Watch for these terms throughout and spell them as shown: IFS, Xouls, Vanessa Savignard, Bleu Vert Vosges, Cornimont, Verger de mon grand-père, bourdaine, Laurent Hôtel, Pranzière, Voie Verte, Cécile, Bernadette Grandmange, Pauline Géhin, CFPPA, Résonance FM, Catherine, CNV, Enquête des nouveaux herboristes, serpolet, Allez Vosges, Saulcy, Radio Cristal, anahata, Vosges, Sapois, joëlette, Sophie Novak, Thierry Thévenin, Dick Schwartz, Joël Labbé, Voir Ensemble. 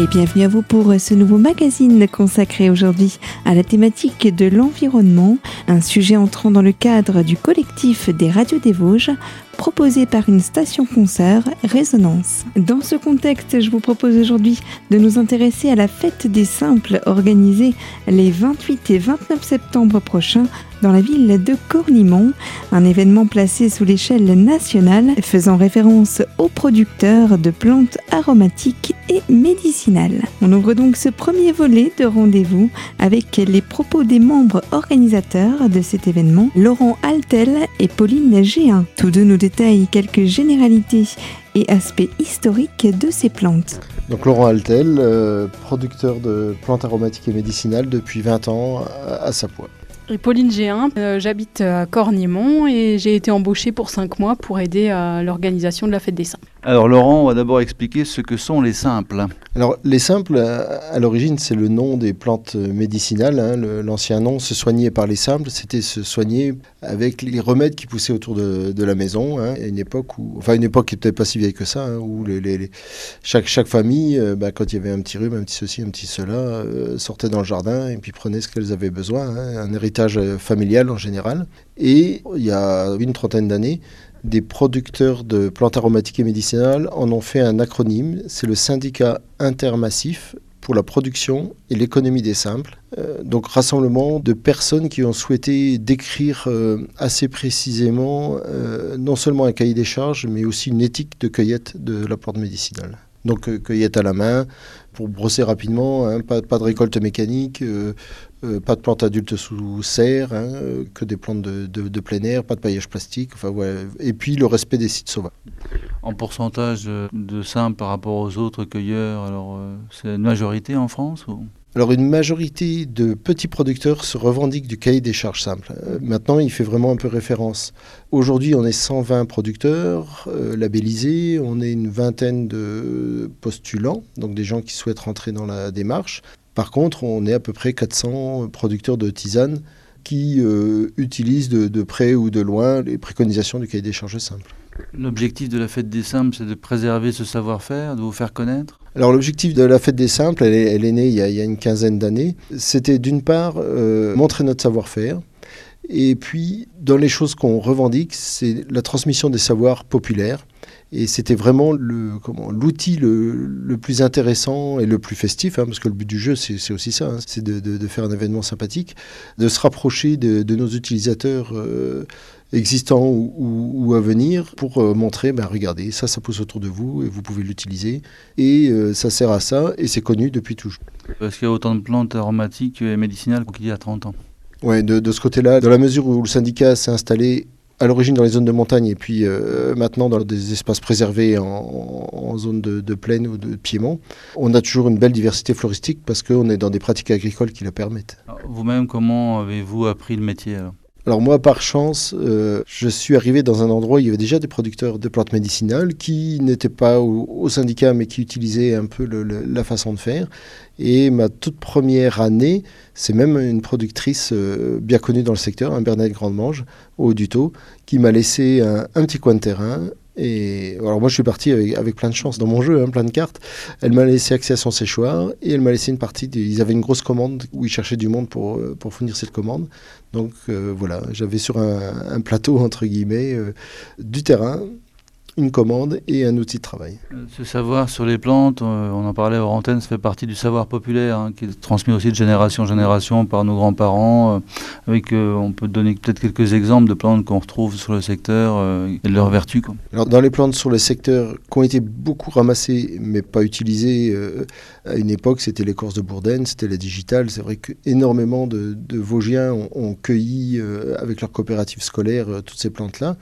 et bienvenue à vous pour ce nouveau magazine consacré aujourd'hui à la thématique de l'environnement, un sujet entrant dans le cadre du collectif des radios des Vosges, proposé par une station-concert, Résonance. Dans ce contexte, je vous propose aujourd'hui de nous intéresser à la Fête des simples organisée les 28 et 29 septembre prochains dans la ville de Cornimont, un événement placé sous l'échelle nationale faisant référence aux producteurs de plantes aromatiques et médicinales. On ouvre donc ce premier volet de rendez-vous avec les propos des membres organisateurs de cet événement, Laurent Hôtel et Pauline Géhin. Tous deux nous détaillent quelques généralités et aspects historiques de ces plantes. Donc Laurent Hôtel, producteur de plantes aromatiques et médicinales depuis 20 ans à Sapois. Et Pauline Géhin, j'habite à Cornimont et j'ai été embauchée pour 5 mois pour aider à l'organisation de la Fête des simples. Alors Laurent, on va d'abord expliquer ce que sont les simples. Alors les simples, à l'origine, c'est le nom des plantes médicinales. L'ancien nom, se soigner par les simples, c'était se soigner avec les remèdes qui poussaient autour de la maison. À une époque où, qui n'est peut-être pas si vieille que ça, où chaque famille, quand il y avait un petit rhume, un petit ceci, un petit cela, sortait dans le jardin et puis prenait ce qu'elles avaient besoin. Un héritage familial en général. Et il y a une trentaine d'années, des producteurs de plantes aromatiques et médicinales en ont fait un acronyme, c'est le Syndicat Intermassif pour la production et l'économie des simples. Donc rassemblement de personnes qui ont souhaité décrire assez précisément non seulement un cahier des charges, mais aussi une éthique de cueillette de la plante médicinale. Donc cueillette à la main, pour brosser rapidement, pas de récolte mécanique, pas de plantes adultes sous serre, que des plantes de plein air, pas de paillage plastique, et puis le respect des sites sauvages. En pourcentage de simples par rapport aux autres cueilleurs, alors c'est une majorité en France ou... Alors une majorité de petits producteurs se revendiquent du cahier des charges simples. Maintenant, il fait vraiment un peu référence. Aujourd'hui, on est 120 producteurs labellisés, on est une vingtaine de postulants, donc des gens qui souhaitent rentrer dans la démarche. Par contre, on est à peu près 400 producteurs de tisanes qui utilisent de près ou de loin les préconisations du cahier des charges simples. L'objectif de la Fête des simples, c'est de préserver ce savoir-faire, de vous faire connaître ? Alors l'objectif de la Fête des simples, elle est née il y a une quinzaine d'années. C'était d'une part montrer notre savoir-faire, et puis dans les choses qu'on revendique, c'est la transmission des savoirs populaires. Et c'était vraiment l'outil le plus intéressant et le plus festif, parce que le but du jeu, c'est aussi ça, c'est de faire un événement sympathique, de se rapprocher de nos utilisateurs existants ou à venir pour montrer, regardez, ça pousse autour de vous et vous pouvez l'utiliser. Et ça sert à ça et c'est connu depuis toujours. Parce qu'il y a autant de plantes aromatiques et médicinales qu'il y a 30 ans. Oui, de ce côté-là, dans la mesure où le syndicat s'est installé à l'origine dans les zones de montagne et puis maintenant dans des espaces préservés en zone de plaine ou de piémont, on a toujours une belle diversité floristique parce qu'on est dans des pratiques agricoles qui le permettent. Alors, vous-même, comment avez-vous appris le métier alors moi, par chance, je suis arrivé dans un endroit où il y avait déjà des producteurs de plantes médicinales qui n'étaient pas au syndicat, mais qui utilisaient un peu la façon de faire. Et ma toute première année, c'est même une productrice bien connue dans le secteur, Bernadette Grandmange, au Duto, qui m'a laissé un petit coin de terrain. Et alors moi, je suis parti avec plein de chance dans mon jeu, plein de cartes. Elle m'a laissé accès à son séchoir et elle m'a laissé une partie. Ils avaient une grosse commande où ils cherchaient du monde pour fournir cette commande. Donc voilà, j'avais sur un plateau, entre guillemets, du terrain, une commande et un outil de travail. Ce savoir sur les plantes, on en parlait hors antenne, ça fait partie du savoir populaire qui est transmis aussi de génération en génération par nos grands-parents. On peut donner peut-être quelques exemples de plantes qu'on retrouve sur le secteur et de leurs vertus. Alors, dans les plantes sur le secteur qui ont été beaucoup ramassées mais pas utilisées à une époque, c'était l'écorce de bourdaine, c'était la digitale. C'est vrai qu'énormément de Vosgiens ont cueilli avec leurs coopératives scolaires toutes ces plantes-là.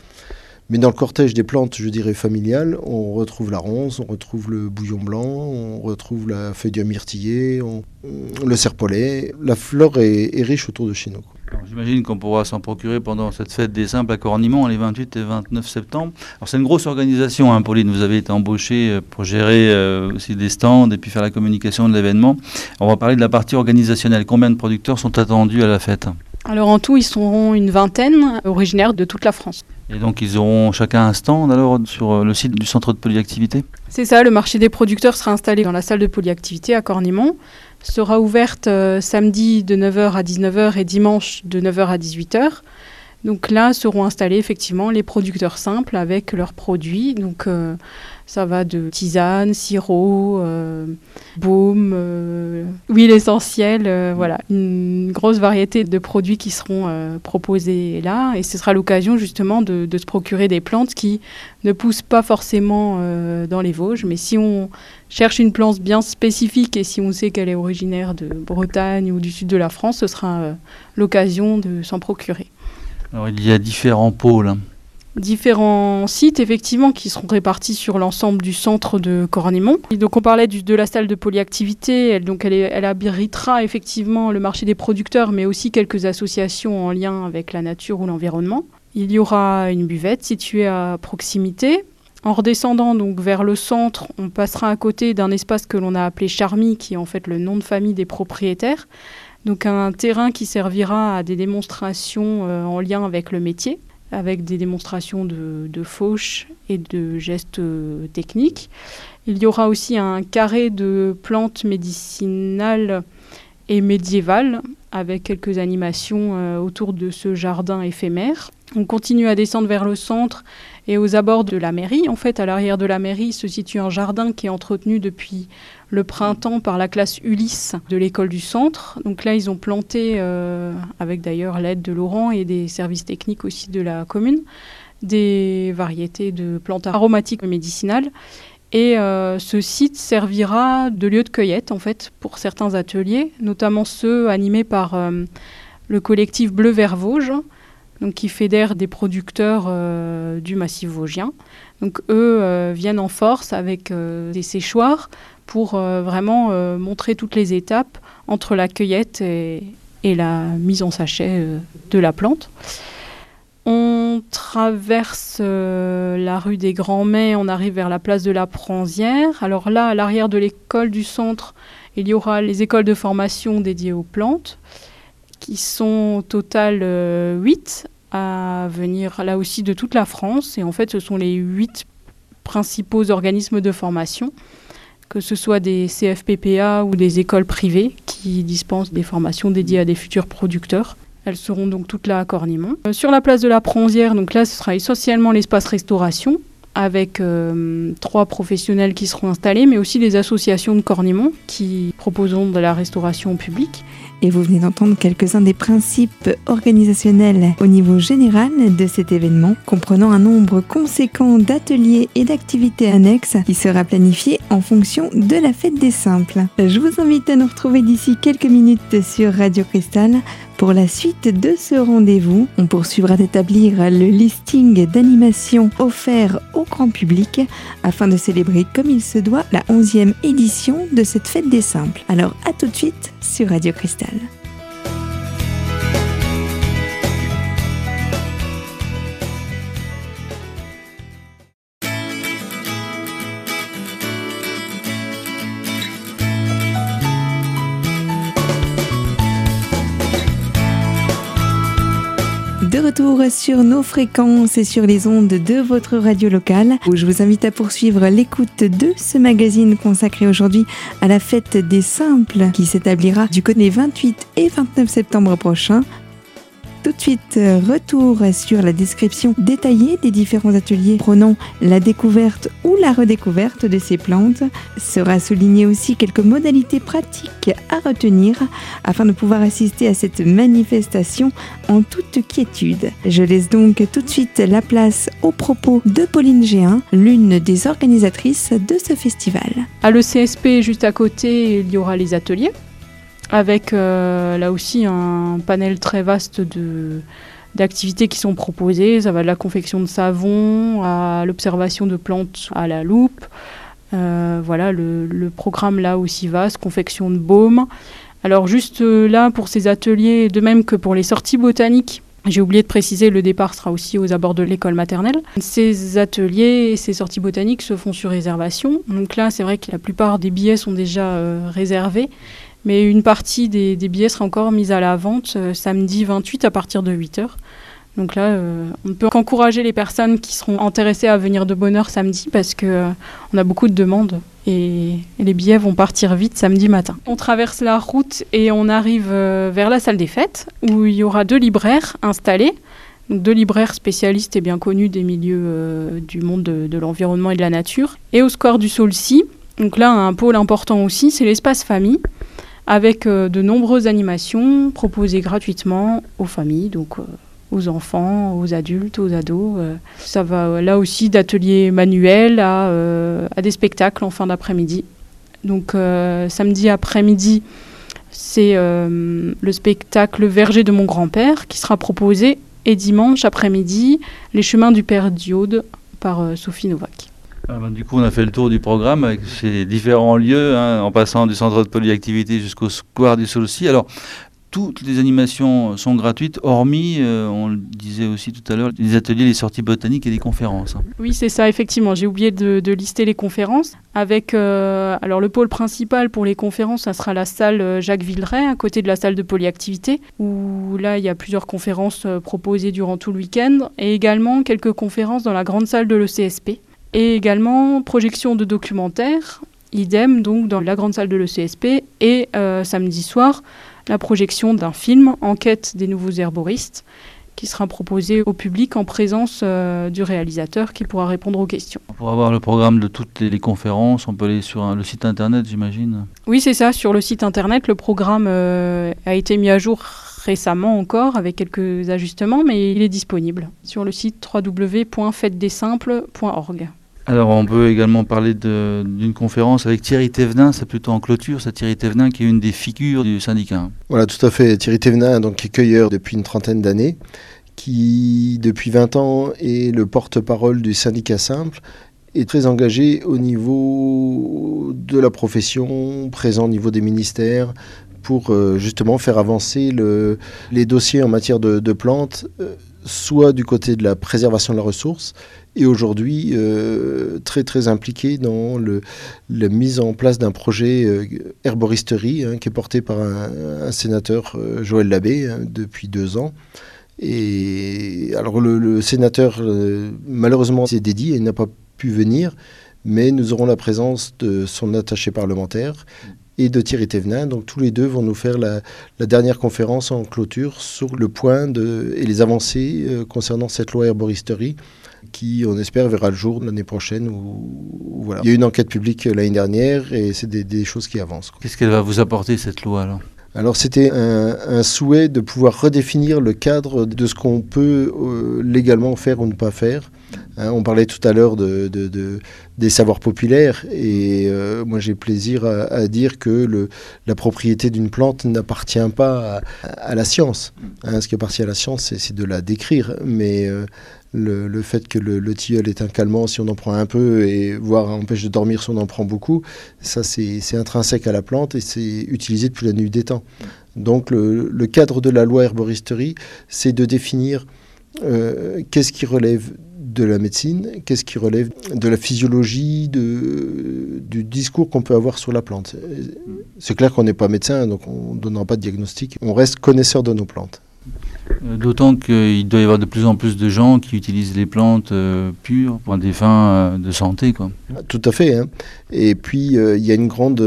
Mais dans le cortège des plantes, je dirais familiales, on retrouve la ronce, on retrouve le bouillon blanc, on retrouve la feuille de myrtillier, le serpolet. La flore est riche autour de chez nous. Alors, j'imagine qu'on pourra s'en procurer pendant cette Fête des simples à Cornimont, les 28 et 29 septembre. Alors, c'est une grosse organisation, Pauline. Vous avez été embauchée pour gérer aussi des stands et puis faire la communication de l'événement. On va parler de la partie organisationnelle. Combien de producteurs sont attendus à la fête ? Alors en tout, ils seront une vingtaine, originaires de toute la France. Et donc ils auront chacun un stand alors sur le site du centre de polyactivité ? C'est ça, le marché des producteurs sera installé dans la salle de polyactivité à Cornimont. Sera ouverte samedi de 9h à 19h et dimanche de 9h à 18h. Donc là seront installés effectivement les producteurs simples avec leurs produits. Donc ça va de tisanes, sirops, baumes, huiles essentielles, voilà, une grosse variété de produits qui seront proposés là. Et ce sera l'occasion justement de se procurer des plantes qui ne poussent pas forcément dans les Vosges. Mais si on cherche une plante bien spécifique et si on sait qu'elle est originaire de Bretagne ou du sud de la France, ce sera l'occasion de s'en procurer. Alors, il y a différents pôles. Différents sites, effectivement, qui seront répartis sur l'ensemble du centre de Cornimont. Et donc, on parlait de la salle de polyactivité. Elle abritera effectivement le marché des producteurs, mais aussi quelques associations en lien avec la nature ou l'environnement. Il y aura une buvette située à proximité. En redescendant donc vers le centre, on passera à côté d'un espace que l'on a appelé Charmy, qui est en fait le nom de famille des propriétaires. Donc un terrain qui servira à des démonstrations en lien avec le métier, avec des démonstrations de fauches et de gestes techniques. Il y aura aussi un carré de plantes médicinales et médiévales, avec quelques animations autour de ce jardin éphémère. On continue à descendre vers le centre et aux abords de la mairie. En fait, à l'arrière de la mairie se situe un jardin qui est entretenu depuis le printemps par la classe Ulysse de l'école du centre. Donc là, ils ont planté, avec d'ailleurs l'aide de Laurent et des services techniques aussi de la commune, des variétés de plantes aromatiques et médicinales. Et ce site servira de lieu de cueillette en fait pour certains ateliers, notamment ceux animés par le collectif Bleu Vert Vosges, donc qui fédère des producteurs du massif vosgien. Donc eux viennent en force avec des séchoirs pour vraiment montrer toutes les étapes entre la cueillette et la mise en sachet de la plante. On traverse la rue des Grands-Mets, on arrive vers la place de la Pranzière. Alors là, à l'arrière de l'école du centre, il y aura les écoles de formation dédiées aux plantes, qui sont au total 8 à venir là aussi de toute la France. Et en fait, ce sont les 8 principaux organismes de formation, que ce soit des CFPPA ou des écoles privées qui dispensent des formations dédiées à des futurs producteurs. Elles seront donc toutes là à Cornimont. Sur la place de la Pranzière, donc là, ce sera essentiellement l'espace restauration avec 3 professionnels qui seront installés, mais aussi des associations de Cornimont qui proposeront de la restauration au public. Et vous venez d'entendre quelques-uns des principes organisationnels au niveau général de cet événement, comprenant un nombre conséquent d'ateliers et d'activités annexes qui sera planifié en fonction de la Fête des simples. Je vous invite à nous retrouver d'ici quelques minutes sur Radio Cristal pour la suite de ce rendez-vous. On poursuivra d'établir le listing d'animations offert au grand public afin de célébrer comme il se doit la 11e édition de cette Fête des simples. Alors à tout de suite sur Radio Cristal. De retour sur nos fréquences et sur les ondes de votre radio locale, où je vous invite à poursuivre l'écoute de ce magazine consacré aujourd'hui à la Fête des simples qui s'établira du côté 28 et 29 septembre prochain. Tout de suite, retour sur la description détaillée des différents ateliers prônant la découverte ou la redécouverte de ces plantes. Sera souligné aussi quelques modalités pratiques à retenir afin de pouvoir assister à cette manifestation en toute quiétude. Je laisse donc tout de suite la place aux propos de Pauline Géhin, l'une des organisatrices de ce festival. À le CSP, juste à côté, il y aura les ateliers, avec là aussi un panel très vaste d'activités qui sont proposées. Ça va de la confection de savon à l'observation de plantes à la loupe. Voilà, le programme là aussi vaste, confection de baumes. Alors juste là, pour ces ateliers, de même que pour les sorties botaniques, j'ai oublié de préciser, le départ sera aussi aux abords de l'école maternelle. Ces ateliers et ces sorties botaniques se font sur réservation. Donc là, c'est vrai que la plupart des billets sont déjà réservés. mais une partie des billets sera encore mise à la vente samedi 28 à partir de 8h. Donc là, on ne peut qu'encourager les personnes qui seront intéressées à venir de bonne heure samedi parce qu'on a beaucoup de demandes et les billets vont partir vite samedi matin. On traverse la route et on arrive vers la salle des fêtes où il y aura 2 libraires installés. Donc 2 libraires spécialistes et bien connus des milieux du monde de l'environnement et de la nature. Et au square du Saulcy, donc là un pôle important aussi, c'est l'espace famille, avec de nombreuses animations proposées gratuitement aux familles, donc aux enfants, aux adultes, aux ados. Ça va là aussi d'ateliers manuels à des spectacles en fin d'après-midi. Donc samedi après-midi, c'est le spectacle Verger de mon grand-père qui sera proposé. Et dimanche après-midi, Les chemins du père Diode par Sophie Novak. Du coup, on a fait le tour du programme avec ces différents lieux, en passant du centre de polyactivité jusqu'au square du Saulcy. Alors, toutes les animations sont gratuites, hormis, on le disait aussi tout à l'heure, les ateliers, les sorties botaniques et les conférences. Oui, c'est ça, effectivement. J'ai oublié de lister les conférences. Avec alors le pôle principal pour les conférences, ça sera la salle Jacques Villeray, à côté de la salle de polyactivité, où là, il y a plusieurs conférences proposées durant tout le week-end, et également quelques conférences dans la grande salle de l'ECSP. Et également, projection de documentaires, idem donc dans la grande salle de l'ECSP. Et samedi soir, la projection d'un film, Enquête des nouveaux herboristes, qui sera proposé au public en présence du réalisateur qui pourra répondre aux questions. Pour avoir le programme de toutes les conférences, on peut aller sur le site internet, j'imagine. Oui, c'est ça, sur le site internet. Le programme a été mis à jour récemment encore, avec quelques ajustements, mais il est disponible sur le site www.fêtesdessimples.org. Alors, on peut également parler d'une conférence avec Thierry Thévenin, c'est plutôt en clôture, c'est Thierry Thévenin qui est une des figures du syndicat. Voilà, tout à fait. Thierry Thévenin, donc, qui est cueilleur depuis une 30aine d'années, qui, depuis 20 ans, est le porte-parole du syndicat simple, est très engagé au niveau de la profession, présent au niveau des ministères, pour justement faire avancer les dossiers en matière de plantes, soit du côté de la préservation de la ressource, et aujourd'hui très très impliqué dans la mise en place d'un projet herboristerie qui est porté par un sénateur, Joël Labbé, depuis 2 ans. Et alors le sénateur malheureusement s'est dédié et n'a pas pu venir, mais nous aurons la présence de son attaché parlementaire et de Thierry Thévenin. Donc tous les deux vont nous faire la dernière conférence en clôture sur le point et les avancées concernant cette loi herboristerie qui, on espère, verra le jour l'année prochaine. Voilà. Il y a eu une enquête publique l'année dernière et c'est des choses qui avancent. Qu'est-ce qu'elle va vous apporter, cette loi alors c'était un souhait de pouvoir redéfinir le cadre de ce qu'on peut légalement faire ou ne pas faire. On parlait tout à l'heure des savoirs populaires et moi j'ai plaisir à dire que la propriété d'une plante n'appartient pas à la science. Ce qui appartient à la science, c'est de la décrire, mais le fait que le tilleul est un calmant si on en prend un peu et voire empêche de dormir si on en prend beaucoup, ça c'est intrinsèque à la plante et c'est utilisé depuis la nuit des temps. Donc le cadre de la loi herboristerie, c'est de définir qu'est-ce qui relève de la médecine, qu'est-ce qui relève de la physiologie, du discours qu'on peut avoir sur la plante. C'est clair qu'on n'est pas médecin, donc on ne donnera pas de diagnostic, on reste connaisseur de nos plantes. D'autant qu'il doit y avoir de plus en plus de gens qui utilisent les plantes pures pour des fins de santé, quoi. Tout à fait. Et puis, il y a une grande...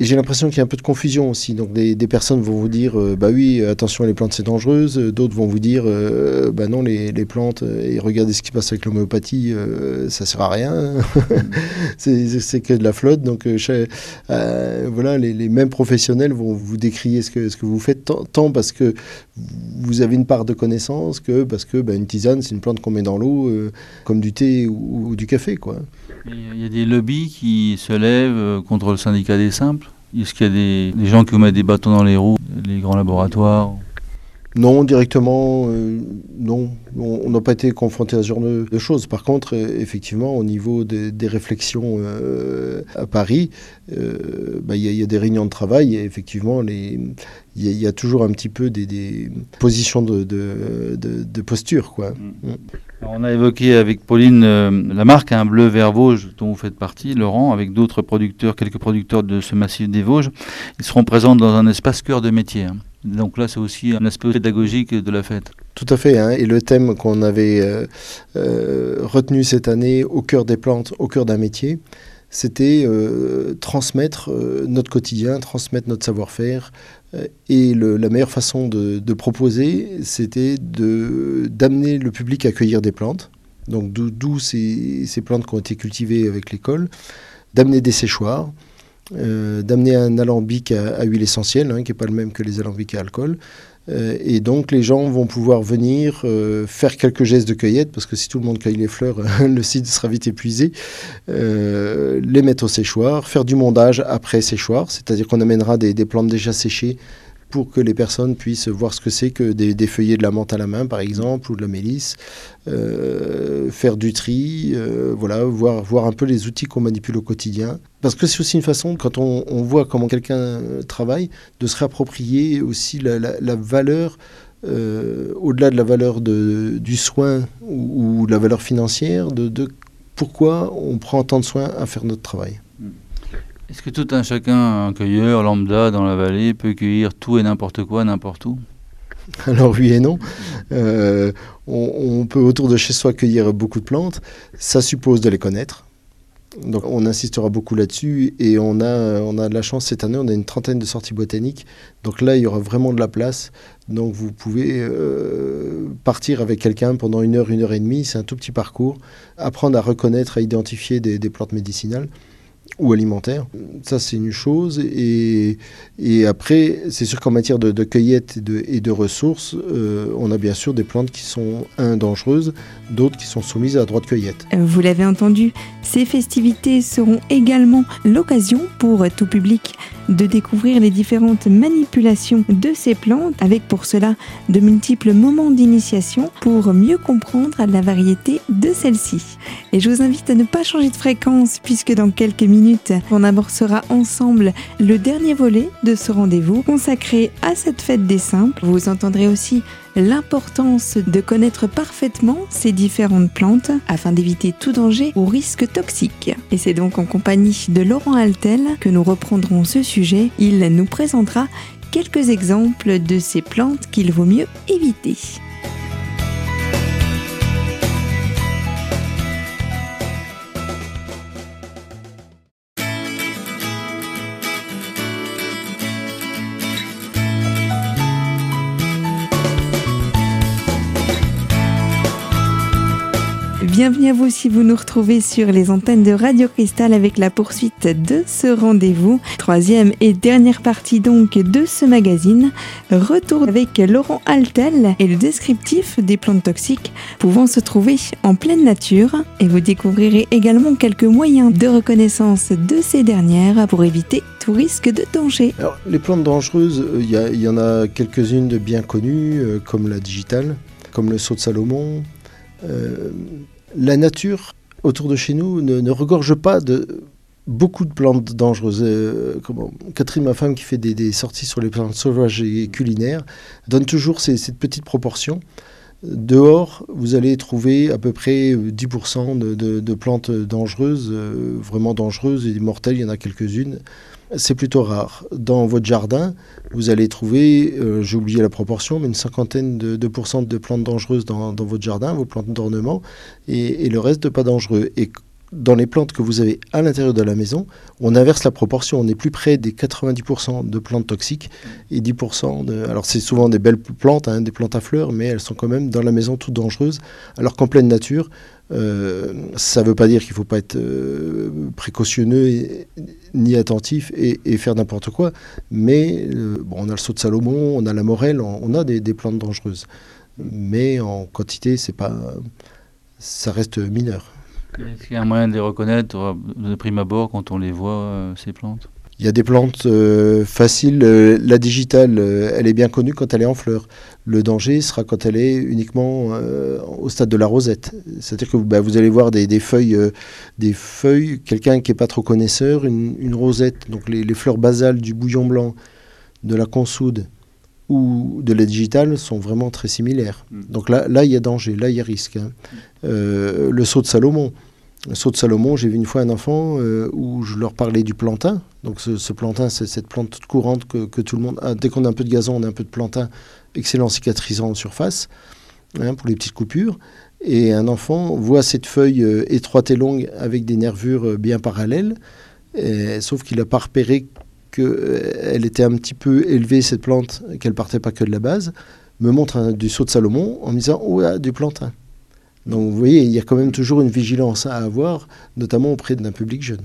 j'ai l'impression qu'il y a un peu de confusion aussi. Donc des personnes vont vous dire bah oui, attention, les plantes c'est dangereuse. D'autres vont vous dire bah non, les plantes, et regardez ce qui se passe avec l'homéopathie, ça sert à rien. c'est que de la flotte. Donc voilà, les mêmes professionnels vont vous décrier ce que vous faites, tant parce que vous avez une part de connaissance que parce que une tisane c'est une plante qu'on met dans l'eau, comme du thé ou du café, quoi. Il y a des lobbies qui se lèvent contre le syndicat des simples. Est-ce qu'il y a des gens qui vous mettent des bâtons dans les roues, les grands laboratoires ? Non, directement, non. On n'a pas été confronté à ce genre de choses. Par contre, effectivement, au niveau des réflexions à Paris, y a des réunions de travail et effectivement, il y a toujours un petit peu des positions de posture, quoi. Alors, on a évoqué avec Pauline la marque Bleu Vert Vosges, dont vous faites partie, Laurent, avec d'autres producteurs, quelques producteurs de ce massif des Vosges. Ils seront présents dans un espace cœur de métier. Donc là, c'est aussi un aspect pédagogique de la fête. Tout à fait. Et le thème qu'on avait retenu cette année, au cœur des plantes, au cœur d'un métier, c'était transmettre notre quotidien, transmettre notre savoir-faire. Et la meilleure façon de proposer, c'était d'amener le public à cueillir des plantes. Donc d'où ces plantes qui ont été cultivées avec l'école, d'amener des séchoirs. D'amener un alambic à huile essentielle, qui n'est pas le même que les alambics à alcool. Et donc les gens vont pouvoir venir faire quelques gestes de cueillette, parce que si tout le monde cueille les fleurs, le site sera vite épuisé, les mettre au séchoir, faire du mondage après séchoir, c'est-à-dire qu'on amènera des plantes déjà séchées pour que les personnes puissent voir ce que c'est que des feuillets de la menthe à la main, par exemple, ou de la mélisse, faire du tri, voir un peu les outils qu'on manipule au quotidien. Parce que c'est aussi une façon, quand on voit comment quelqu'un travaille, de se réapproprier aussi la valeur, au-delà de la valeur du soin ou de la valeur financière, de pourquoi on prend tant de soin à faire notre travail. Est-ce que tout un chacun, un cueilleur lambda dans la vallée, peut cueillir tout et n'importe quoi, n'importe où ? Alors oui et non. On peut autour de chez soi cueillir beaucoup de plantes. Ça suppose de les connaître. Donc on insistera beaucoup là-dessus et on a de la chance cette année, on a une 30aine de sorties botaniques. Donc là, il y aura vraiment de la place. Donc vous pouvez partir avec quelqu'un pendant 1 heure, 1 heure et demie. C'est un tout petit parcours. Apprendre à reconnaître, à identifier des plantes médicinales ou alimentaire. Ça, c'est une chose. Et après, c'est sûr qu'en matière de cueillette et de ressources, on a bien sûr des plantes qui sont, dangereuses, d'autres qui sont soumises à droit de cueillette. Vous l'avez entendu, ces festivités seront également l'occasion pour tout public de découvrir les différentes manipulations de ces plantes, avec pour cela de multiples moments d'initiation pour mieux comprendre la variété de celles-ci. Et je vous invite à ne pas changer de fréquence, puisque dans quelques minutes, on amorcera ensemble le dernier volet de ce rendez-vous consacré à cette fête des simples. Vous entendrez aussi l'importance de connaître parfaitement ces différentes plantes afin d'éviter tout danger ou risque toxique. Et c'est donc en compagnie de Laurent Hôtel que nous reprendrons ce sujet. Il nous présentera quelques exemples de ces plantes qu'il vaut mieux éviter. Bienvenue à vous si vous nous retrouvez sur les antennes de Radio Cristal avec la poursuite de ce rendez-vous. 3e et dernière partie donc de ce magazine. Retour avec Laurent Hôtel et le descriptif des plantes toxiques pouvant se trouver en pleine nature. Et vous découvrirez également quelques moyens de reconnaissance de ces dernières pour éviter tout risque de danger. Alors, les plantes dangereuses, il y en a quelques-unes de bien connues, comme la digitale, comme le saut de Salomon. La nature autour de chez nous ne regorge pas de beaucoup de plantes dangereuses. Catherine, ma femme, qui fait des sorties sur les plantes sauvages et culinaires, donne toujours cette petite proportion. Dehors, vous allez trouver à peu près 10% de plantes dangereuses, vraiment dangereuses et mortelles, il y en a quelques-unes. C'est plutôt rare. Dans votre jardin, vous allez trouver, j'ai oublié la proportion, mais une 50aine de pourcents de plantes dangereuses dans votre jardin, vos plantes d'ornement, et le reste de pas dangereux. Et dans les plantes que vous avez à l'intérieur de la maison, on inverse la proportion. On est plus près des 90% de plantes toxiques et 10% de... Alors c'est souvent des belles plantes, des plantes à fleurs, mais elles sont quand même dans la maison toutes dangereuses, alors qu'en pleine nature, ça ne veut pas dire qu'il ne faut pas être précautionneux ni attentif et faire n'importe quoi, mais on a le saut de Salomon, on a la morelle, on a des plantes dangereuses. Mais en quantité, ça reste mineur. Est-ce qu'il y a un moyen de les reconnaître de prime abord quand on les voit, ces plantes ? Il y a des plantes faciles. La digitale, elle est bien connue quand elle est en fleurs. Le danger sera quand elle est uniquement au stade de la rosette. C'est-à-dire que vous allez voir des feuilles. Quelqu'un qui n'est pas trop connaisseur, une rosette, donc les fleurs basales du bouillon blanc, de la consoude ou de la digitale sont vraiment très similaires. Donc là, il y a danger, là, il y a risque. Hein. Le saut de Salomon. Le saut de Salomon, j'ai vu une fois un enfant où je leur parlais du plantain. Donc ce plantain, c'est cette plante toute courante que tout le monde a. Dès qu'on a un peu de gazon, on a un peu de plantain, excellent cicatrisant en surface, hein, pour les petites coupures. Et un enfant voit cette feuille étroite et longue avec des nervures bien parallèles, sauf qu'il n'a pas repéré qu'elle était un petit peu élevée, cette plante, qu'elle partait pas que de la base, me montre du saut de Salomon en me disant « ouais, du plantain ». Donc vous voyez, il y a quand même toujours une vigilance à avoir, notamment auprès d'un public jeune.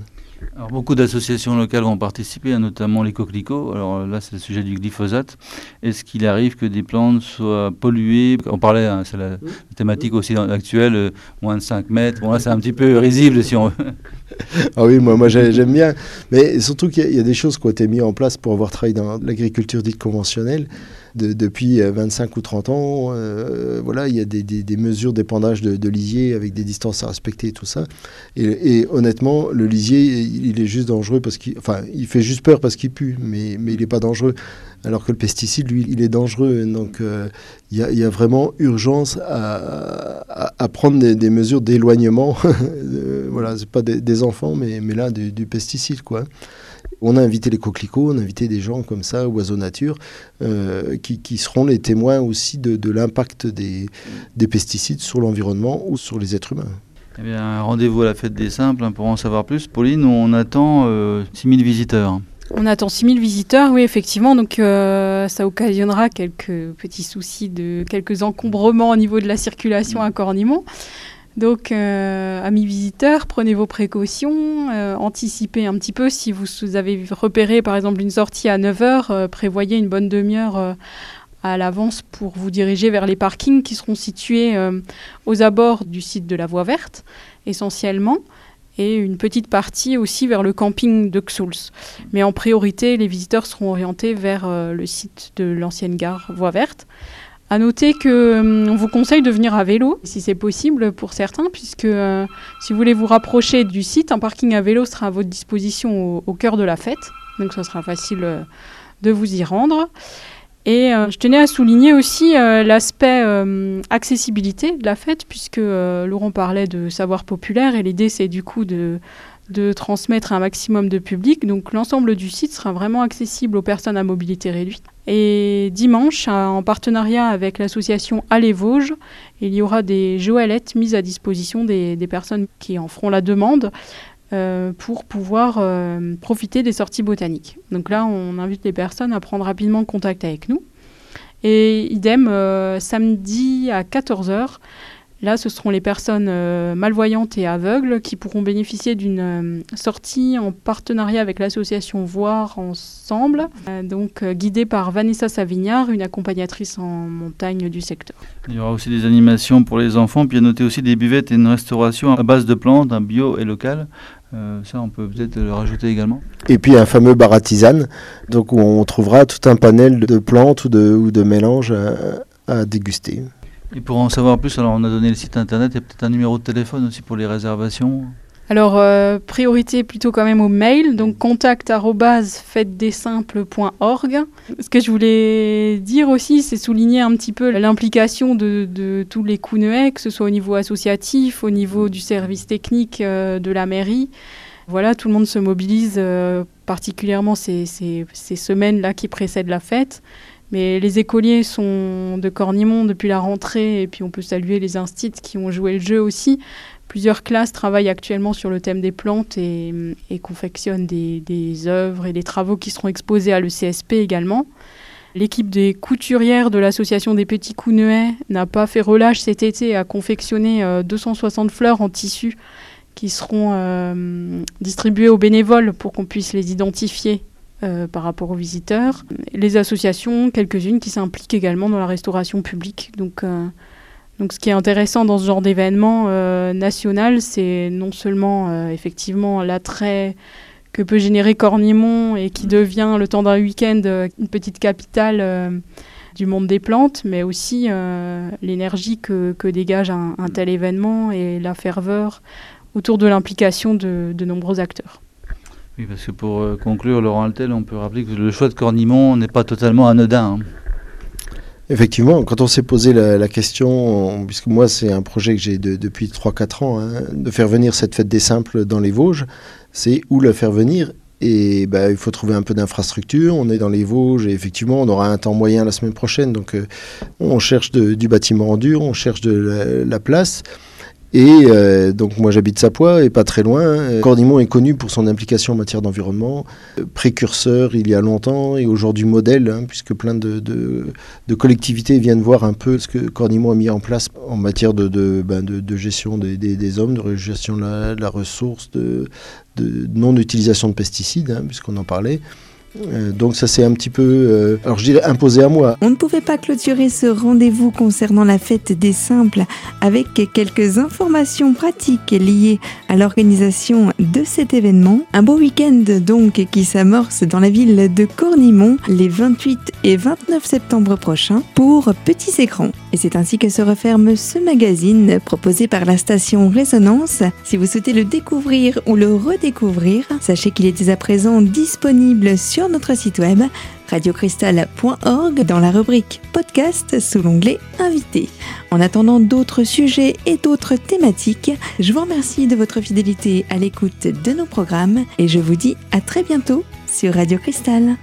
Alors beaucoup d'associations locales ont participé, notamment les coquelicots. Alors là, c'est le sujet du glyphosate. Est-ce qu'il arrive que des plantes soient polluées? On parlait, hein, c'est la thématique aussi actuelle, moins de 5 mètres. Bon là, c'est un petit peu risible si on veut. Ah oui, moi j'aime bien. Mais surtout qu'il y a des choses qui ont été mises en place pour avoir travaillé dans l'agriculture dite conventionnelle. Depuis 25 ou 30 ans, voilà, il y a des mesures d'épandage de lisier avec des distances à respecter et tout ça. Et honnêtement, le lisier, il est juste dangereux parce qu'il fait juste peur parce qu'il pue, mais il n'est pas dangereux. Alors que le pesticide, lui, il est dangereux. Donc, il y a vraiment urgence à prendre des mesures d'éloignement. Voilà, c'est pas des enfants, mais là, du pesticide, quoi. On a invité les coquelicots, on a invité des gens comme ça, Oiseaux Nature, qui seront les témoins aussi de l'impact des pesticides sur l'environnement ou sur les êtres humains. Eh bien, rendez-vous à la Fête des Simples, hein, pour en savoir plus. Pauline, on attend 6000 visiteurs. On attend 6000 visiteurs, oui, effectivement. Donc, ça occasionnera quelques petits soucis, quelques encombrements au niveau de la circulation à Cornimont. Donc, amis visiteurs, prenez vos précautions, anticipez un petit peu. Si vous avez repéré, par exemple, une sortie à 9h, prévoyez une bonne demi-heure à l'avance pour vous diriger vers les parkings qui seront situés aux abords du site de la Voie Verte, essentiellement, et une petite partie aussi vers le camping de Xouls. Mais en priorité, les visiteurs seront orientés vers le site de l'ancienne gare Voie Verte. À noter qu'on vous conseille de venir à vélo, si c'est possible pour certains, puisque si vous voulez vous rapprocher du site, un parking à vélo sera à votre disposition au cœur de la fête. Donc ça sera facile de vous y rendre. Et je tenais à souligner aussi l'aspect accessibilité de la fête, puisque Laurent parlait de savoir populaire, et l'idée c'est du coup de transmettre un maximum de public. Donc l'ensemble du site sera vraiment accessible aux personnes à mobilité réduite. Et dimanche, en partenariat avec l'association Allez Vosges, il y aura des joëlettes mises à disposition des personnes qui en feront la demande pour pouvoir profiter des sorties botaniques. Donc là, on invite les personnes à prendre rapidement contact avec nous. Et idem, samedi à 14h, là, ce seront les personnes malvoyantes et aveugles qui pourront bénéficier d'une sortie en partenariat avec l'association Voir Ensemble, guidée par Vanessa Savignard, une accompagnatrice en montagne du secteur. Il y aura aussi des animations pour les enfants, puis à noter aussi des buvettes et une restauration à base de plantes, un bio et local. Ça, on peut peut-être le rajouter également. Et puis un fameux bar à tisane, donc où on trouvera tout un panel de plantes ou de mélanges à déguster. Et pour en savoir plus, alors on a donné le site internet et peut-être un numéro de téléphone aussi pour les réservations. Alors, priorité plutôt quand même au mail, donc contact@fêtesdessimples.org. Ce que je voulais dire aussi, c'est souligner un petit peu l'implication de tous les Couneuais, que ce soit au niveau associatif, au niveau du service technique de la mairie. Voilà, tout le monde se mobilise, particulièrement ces semaines-là qui précèdent la fête. Mais les écoliers sont de Cornimont depuis la rentrée, et puis on peut saluer les instits qui ont joué le jeu aussi. Plusieurs classes travaillent actuellement sur le thème des plantes et confectionnent des œuvres et des travaux qui seront exposés à l'ECSP également. L'équipe des couturières de l'association des Petits Couneuais n'a pas fait relâche cet été et a confectionné 260 fleurs en tissu qui seront distribuées aux bénévoles pour qu'on puisse les identifier. Par rapport aux visiteurs, les associations, quelques-unes qui s'impliquent également dans la restauration publique. Donc ce qui est intéressant dans ce genre d'événement national, c'est non seulement effectivement l'attrait que peut générer Cornimont et qui devient, le temps d'un week-end, une petite capitale du monde des plantes, mais aussi l'énergie que dégage un tel événement et la ferveur autour de l'implication de nombreux acteurs. Oui, parce que pour conclure, Laurent Hôtel, on peut rappeler que le choix de Cornimont n'est pas totalement anodin. Hein. Effectivement, quand on s'est posé la question, puisque moi c'est un projet que j'ai depuis 3-4 ans, hein, de faire venir cette fête des simples dans les Vosges, c'est où la faire venir, et il faut trouver un peu d'infrastructure. On est dans les Vosges et effectivement on aura un temps moyen la semaine prochaine, donc on cherche du bâtiment en dur, on cherche de la place. Et donc moi j'habite Sapois et pas très loin. Cornimont est connu pour son implication en matière d'environnement, précurseur il y a longtemps et aujourd'hui modèle, hein, puisque plein de collectivités viennent voir un peu ce que Cornimont a mis en place en matière de gestion des hommes, de gestion de la ressource, de non-utilisation de pesticides, hein, puisqu'on en parlait. Donc ça c'est un petit peu, je dirais, imposé à moi. On ne pouvait pas clôturer ce rendez-vous concernant la fête des simples avec quelques informations pratiques liées à l'organisation de cet événement. Un beau week-end donc qui s'amorce dans la ville de Cornimont les 28 et 29 septembre prochains pour Petits Écrans. Et c'est ainsi que se referme ce magazine proposé par la station Résonance. Si vous souhaitez le découvrir ou le redécouvrir, sachez qu'il est dès à présent disponible sur notre site web radiocristal.org dans la rubrique podcast sous l'onglet invité. En attendant d'autres sujets et d'autres thématiques, je vous remercie de votre fidélité à l'écoute de nos programmes et je vous dis à très bientôt sur Radio Cristal.